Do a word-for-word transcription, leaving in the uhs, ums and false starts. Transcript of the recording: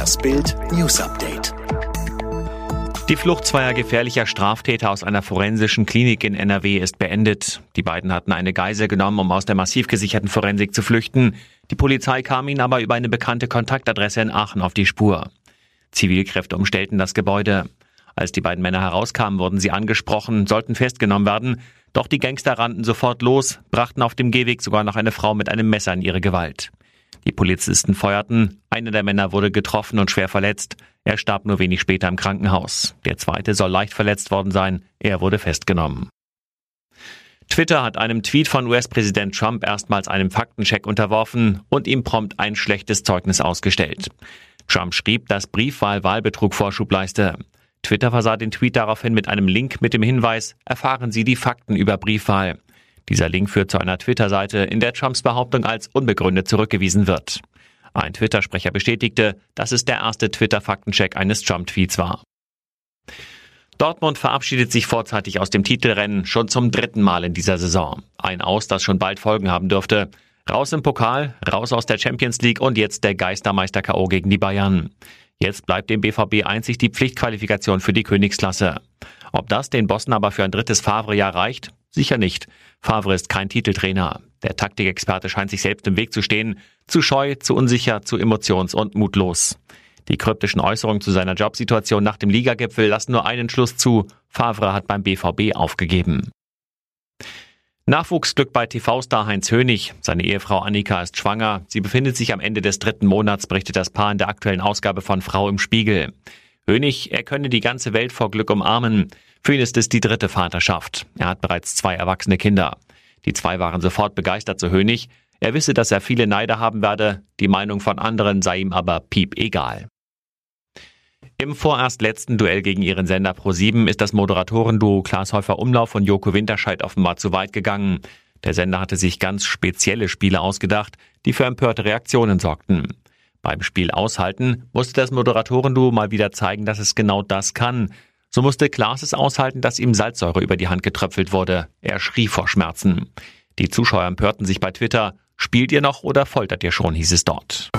Das Bild News Update. Die Flucht zweier gefährlicher Straftäter aus einer forensischen Klinik in N R W ist beendet. Die beiden hatten eine Geisel genommen, um aus der massiv gesicherten Forensik zu flüchten. Die Polizei kam ihnen aber über eine bekannte Kontaktadresse in Aachen auf die Spur. Zivilkräfte umstellten das Gebäude. Als die beiden Männer herauskamen, wurden sie angesprochen, sollten festgenommen werden. Doch die Gangster rannten sofort los, brachten auf dem Gehweg sogar noch eine Frau mit einem Messer in ihre Gewalt. Die Polizisten feuerten, einer der Männer wurde getroffen und schwer verletzt. Er starb nur wenig später im Krankenhaus. Der zweite soll leicht verletzt worden sein, er wurde festgenommen. Twitter hat einem Tweet von U S-Präsident Trump erstmals einem Faktencheck unterworfen und ihm prompt ein schlechtes Zeugnis ausgestellt. Trump schrieb, dass Briefwahl Wahlbetrug Vorschub leiste. Twitter versah den Tweet daraufhin mit einem Link mit dem Hinweis, erfahren Sie die Fakten über Briefwahl. Dieser Link führt zu einer Twitter-Seite, in der Trumps Behauptung als unbegründet zurückgewiesen wird. Ein Twitter-Sprecher bestätigte, dass es der erste Twitter-Faktencheck eines Trump-Tweets war. Dortmund verabschiedet sich vorzeitig aus dem Titelrennen, schon zum dritten Mal in dieser Saison. Ein Aus, das schon bald Folgen haben dürfte. Raus im Pokal, raus aus der Champions League und jetzt der Geistermeister K O gegen die Bayern. Jetzt bleibt dem B V B einzig die Pflichtqualifikation für die Königsklasse. Ob das den Bossen aber für ein drittes Favre-Jahr reicht? Sicher nicht. Favre ist kein Titeltrainer. Der Taktikexperte scheint sich selbst im Weg zu stehen. Zu scheu, zu unsicher, zu emotions- und mutlos. Die kryptischen Äußerungen zu seiner Jobsituation nach dem Ligagipfel lassen nur einen Schluss zu. Favre hat beim B V B aufgegeben. Nachwuchsglück bei T V-Star Heinz Hönig. Seine Ehefrau Annika ist schwanger. Sie befindet sich am Ende des dritten Monats, berichtet das Paar in der aktuellen Ausgabe von Frau im Spiegel. Hönig, er könne die ganze Welt vor Glück umarmen. Für ihn ist es die dritte Vaterschaft. Er hat bereits zwei erwachsene Kinder. Die zwei waren sofort begeistert zu Hönig. Er wisse, dass er viele Neider haben werde. Die Meinung von anderen sei ihm aber piep egal. Im vorerst letzten Duell gegen ihren Sender Pro sieben ist das Moderatorenduo Klaas Häufer Umlauf und Joko Winterscheid offenbar zu weit gegangen. Der Sender hatte sich ganz spezielle Spiele ausgedacht, die für empörte Reaktionen sorgten. Beim Spiel Aushalten musste das Moderatorenduo mal wieder zeigen, dass es genau das kann. So musste Klaas es aushalten, dass ihm Salzsäure über die Hand getröpfelt wurde. Er schrie vor Schmerzen. Die Zuschauer empörten sich bei Twitter. Spielt ihr noch oder foltert ihr schon, hieß es dort.